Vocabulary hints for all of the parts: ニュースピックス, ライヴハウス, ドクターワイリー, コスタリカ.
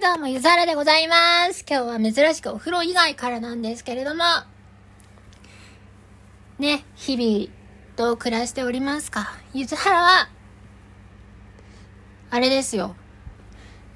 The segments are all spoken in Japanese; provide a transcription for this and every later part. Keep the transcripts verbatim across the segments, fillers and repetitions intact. はい、どうもゆざらでございます。今日は珍しくお風呂以外からなんですけれども、ね、日々どう暮らしておりますか。ゆざらはあれですよ、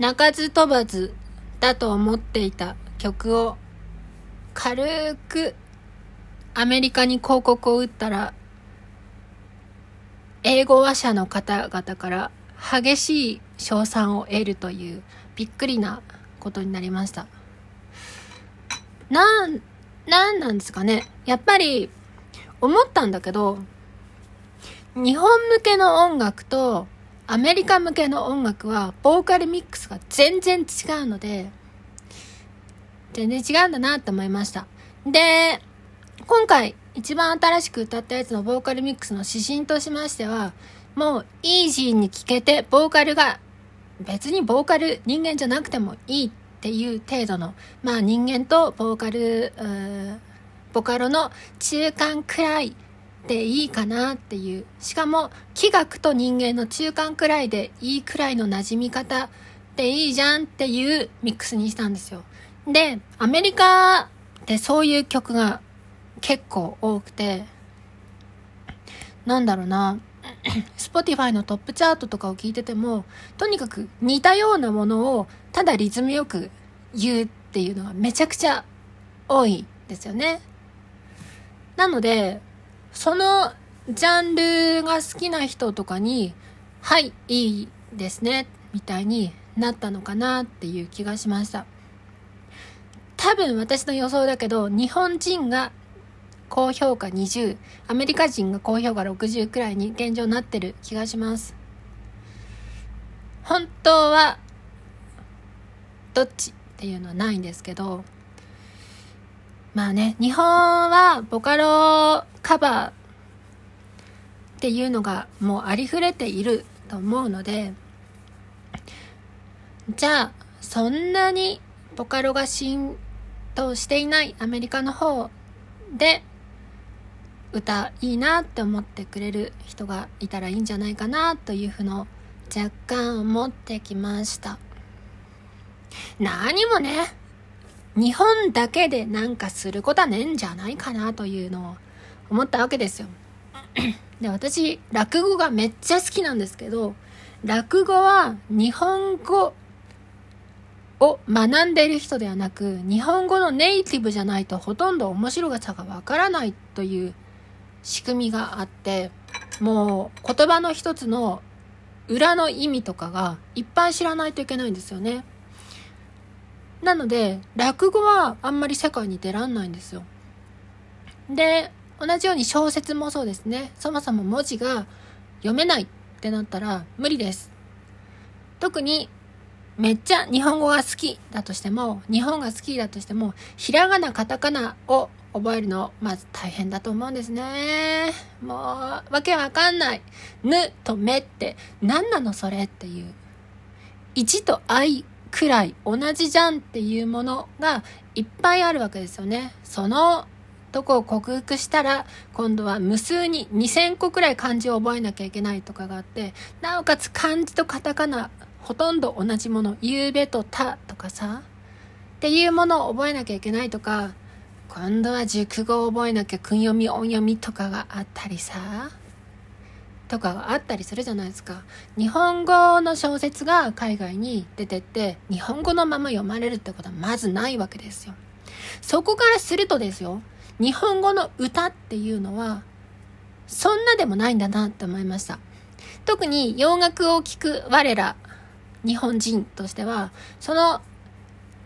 鳴かず飛ばずだと思っていた曲を軽くアメリカに広告を打ったら、英語話者の方々から激しい称賛を得るというびっくりなことになりました。なん、なんなんですかね。やっぱり思ったんだけど、日本向けの音楽とアメリカ向けの音楽はボーカルミックスが全然違うので、全然違うんだなって思いました。で、今回一番新しく歌ったやつのボーカルミックスの指針としましては、もうイージーに聴けて、ボーカルが別にボーカル人間じゃなくてもいいっていう程度の、まあ人間とボーカル、ボカロの中間くらいでいいかなっていう、しかも器楽と人間の中間くらいでいいくらいの馴染み方でいいじゃんっていうミックスにしたんですよ。で、アメリカでそういう曲が結構多くて、なんだろうな、Spotify のトップチャートとかを聞いてても、とにかく似たようなものをただリズムよく言うっていうのがめちゃくちゃ多いですよね。なので、そのジャンルが好きな人とかに、はい、いいですね、みたいになったのかなっていう気がしました。多分私の予想だけど、日本人が高評価にじゅう、アメリカ人が高評価ろくじゅうくらいに現状なってる気がします。本当はどっちっていうのはないんですけど、まあね、日本はボカロカバーっていうのがもうありふれていると思うので、じゃあそんなにボカロが浸透していないアメリカの方で歌いいなって思ってくれる人がいたらいいんじゃないかなというふうの若干思ってきました。何もね、日本だけでなんかすることはねえんじゃないかなというのを思ったわけですよ。で、私落語がめっちゃ好きなんですけど、落語は日本語を学んでいる人ではなく、日本語のネイティブじゃないとほとんど面白さがわからないという仕組みがあって、もう言葉の一つの裏の意味とかがいっぱい知らないといけないんですよね。なので落語はあんまり世界に出らんないんですよ。で、同じように小説もそうですね。そもそも文字が読めないってなったら無理です。特にめっちゃ日本語が好きだとしても、日本が好きだとしても、ひらがなカタカナを覚えるのまず大変だと思うんですね。もうわけわかんない、ぬとめって何なのそれっていう、いちと愛くらい同じじゃんっていうものがいっぱいあるわけですよね。そのとこを克服したら、今度は無数ににせんこくらい漢字を覚えなきゃいけないとかがあって、なおかつ漢字とカタカナほとんど同じもの、ゆうべとたとかさっていうものを覚えなきゃいけないとか、今度は熟語を覚えなきゃ訓読み音読みとかがあったりさとかがあったりするじゃないですか。日本語の小説が海外に出てって日本語のまま読まれるってことはまずないわけですよ。そこからするとですよ、日本語の歌っていうのはそんなでもないんだなって思いました。特に洋楽を聴く我ら日本人としては、その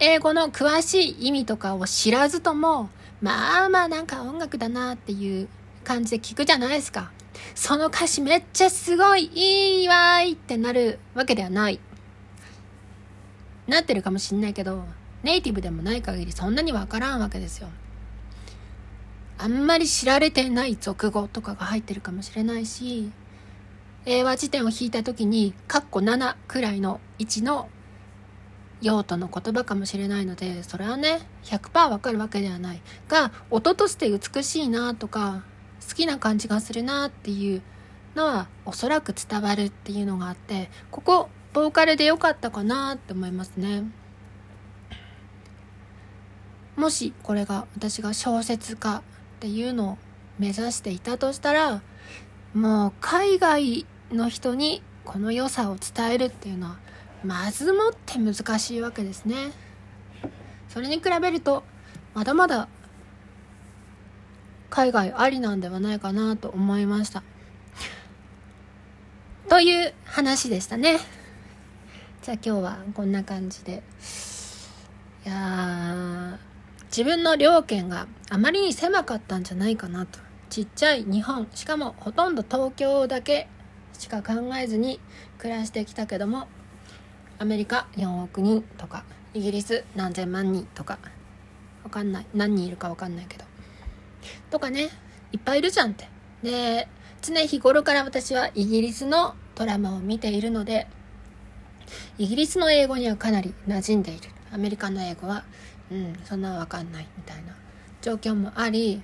英語の詳しい意味とかを知らずとも、まあまあなんか音楽だなっていう感じで聞くじゃないですか。その歌詞めっちゃすごいいいわーいってなるわけではない、なってるかもしんないけど、ネイティブでもない限りそんなにわからんわけですよ。あんまり知られてない俗語とかが入ってるかもしれないし、英和辞典を引いた時にカッコななくらいの位置の用途の言葉かもしれないので、それはね ひゃくパーセント わかるわけではないが、音として美しいなとか好きな感じがするなっていうのはおそらく伝わるっていうのがあって、ここボーカルで良かったかなって思いますね。もしこれが私が小説家っていうのを目指していたとしたら、もう海外の人にこの良さを伝えるっていうのはまずもって難しいわけですね。それに比べるとまだまだ海外ありなんではないかなと思いました。という話でしたね。じゃあ今日はこんな感じで、いや自分の領県があまりに狭かったんじゃないかなと。ちっちゃい日本、しかもほとんど東京だけしか考えずに暮らしてきたけども、アメリカよんおくにんとかイギリス何千万人とかわかんない、何人いるかわかんないけどとかね、いっぱいいるじゃんって。で、常日頃から私はイギリスのドラマを見ているので、イギリスの英語にはかなり馴染んでいる。アメリカの英語はうんそんなわかんないみたいな状況もあり、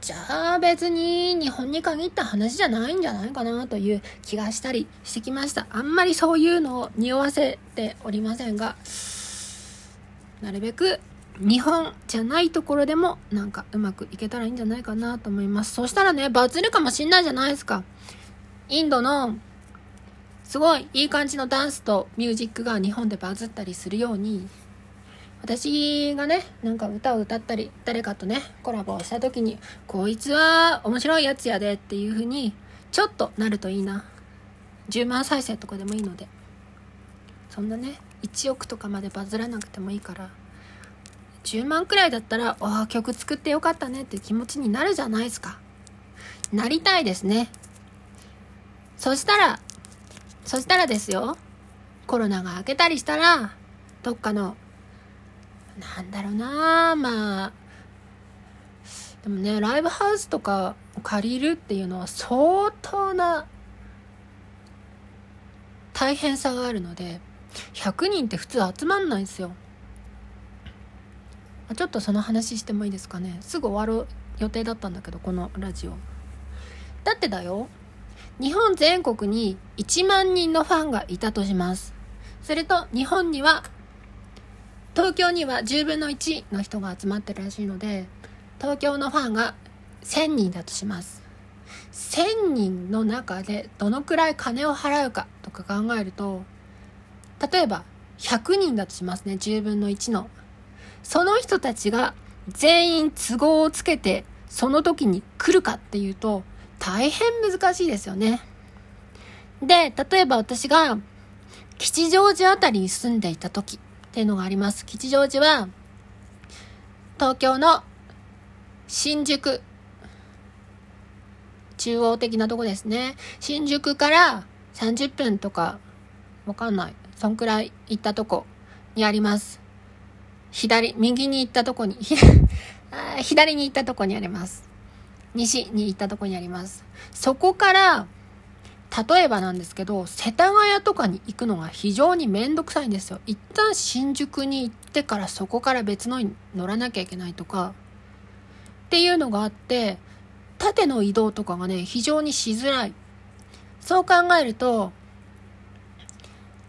じゃあ別に日本に限った話じゃないんじゃないかなという気がしたりしてきました。あんまりそういうのを匂わせておりませんが、なるべく日本じゃないところでもなんかうまくいけたらいいんじゃないかなと思います。そしたらね、バズるかもしんないじゃないですか。インドのすごいいい感じのダンスとミュージックが日本でバズったりするように、私がね、なんか歌を歌ったり、誰かとね、コラボをした時に、こいつは面白いやつやでっていう風に、ちょっとなるといいな。じゅうまんさいせいとかでもいいので。そんなね、いちおくとかまでバズらなくてもいいから、じゅうまんくらいだったら、ああ、曲作ってよかったねって気持ちになるじゃないですか。なりたいですね。そしたら、そしたらですよ、コロナが明けたりしたら、どっかの、なんだろうな、まあでもね、ライブハウスとか借りるっていうのは相当な大変さがあるので、ひゃくにんって普通集まんないんですよ。ちょっとその話してもいいですかね。すぐ終わる予定だったんだけど、このラジオだってだよ、日本全国にいちまんにんのファンがいたとします。すると日本には東京にはじゅうぶんのいちの人が集まってるらしいので、東京のファンがせんにんだとします。せんにんの中でどのくらい金を払うかとか考えると、例えばひゃくにんだとしますね。じゅうぶんのいちのその人たちが全員都合をつけてその時に来るかっていうと大変難しいですよね。で、例えば私が吉祥寺あたりに住んでいた時っていうのがあります。吉祥寺は東京の新宿、中央的なとこですね。新宿からさんじゅっぷんとかわかんない、そんくらい行ったとこにあります。左右に行ったとこに左に行ったとこにあります。西に行ったとこにあります。そこから例えばなんですけど、世田谷とかに行くのが非常にめんどくさいんですよ。一旦新宿に行ってから、そこから別のに乗らなきゃいけないとかっていうのがあって、縦の移動とかがね非常にしづらい。そう考えると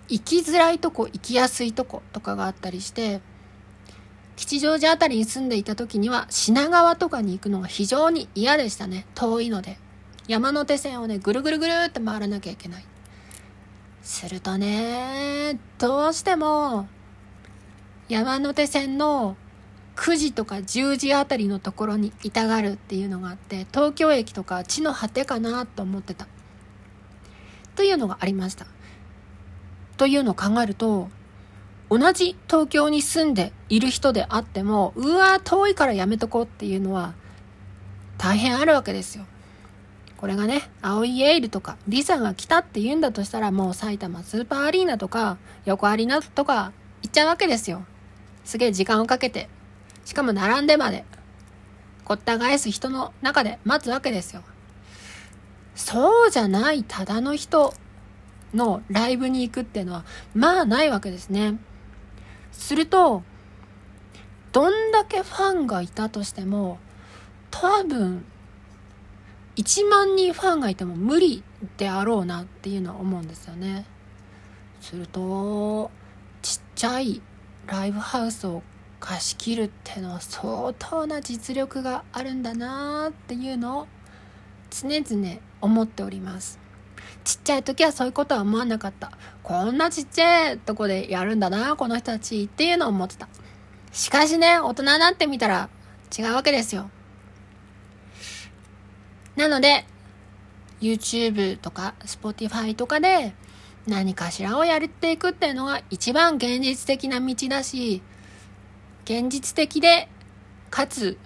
行きづらいとこ行きやすいとことかがあったりして、吉祥寺あたりに住んでいた時には品川とかに行くのが非常に嫌でしたね。遠いので山手線をねぐるぐるぐるって回らなきゃいけない。するとね、どうしても山手線のくじとかじゅうじあたりのところにいたがるっていうのがあって、東京駅とか地の果てかなと思ってたというのがありました。というのを考えると、同じ東京に住んでいる人であっても、うわ遠いからやめとこうっていうのは大変あるわけですよ。これがね、青いエールとかリサが来たって言うんだとしたら、もう埼玉スーパーアリーナとか横アリーナとか行っちゃうわけですよ。すげえ時間をかけて、しかも並んでまでごった返す人の中で待つわけですよ。そうじゃないただの人のライブに行くっていうのはまあないわけですね。するとどんだけファンがいたとしても、多分いちまんにんファンがいても無理であろうなっていうのは思うんですよね。するとちっちゃいライブハウスを貸し切るってのは相当な実力があるんだなっていうのを常々思っております。ちっちゃい時はそういうことは思わなかった。こんなちっちゃいとこでやるんだなこの人たちっていうのを思ってた。しかしね、大人になってみたら違うわけですよ。なので YouTube とか Spotify とかで何かしらをやっていくっていうのが一番現実的な道だし、現実的でかつ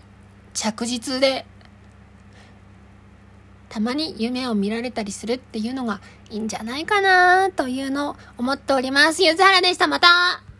着実で、たまに夢を見られたりするっていうのがいいんじゃないかなというのを思っております。ゆずはらでした。また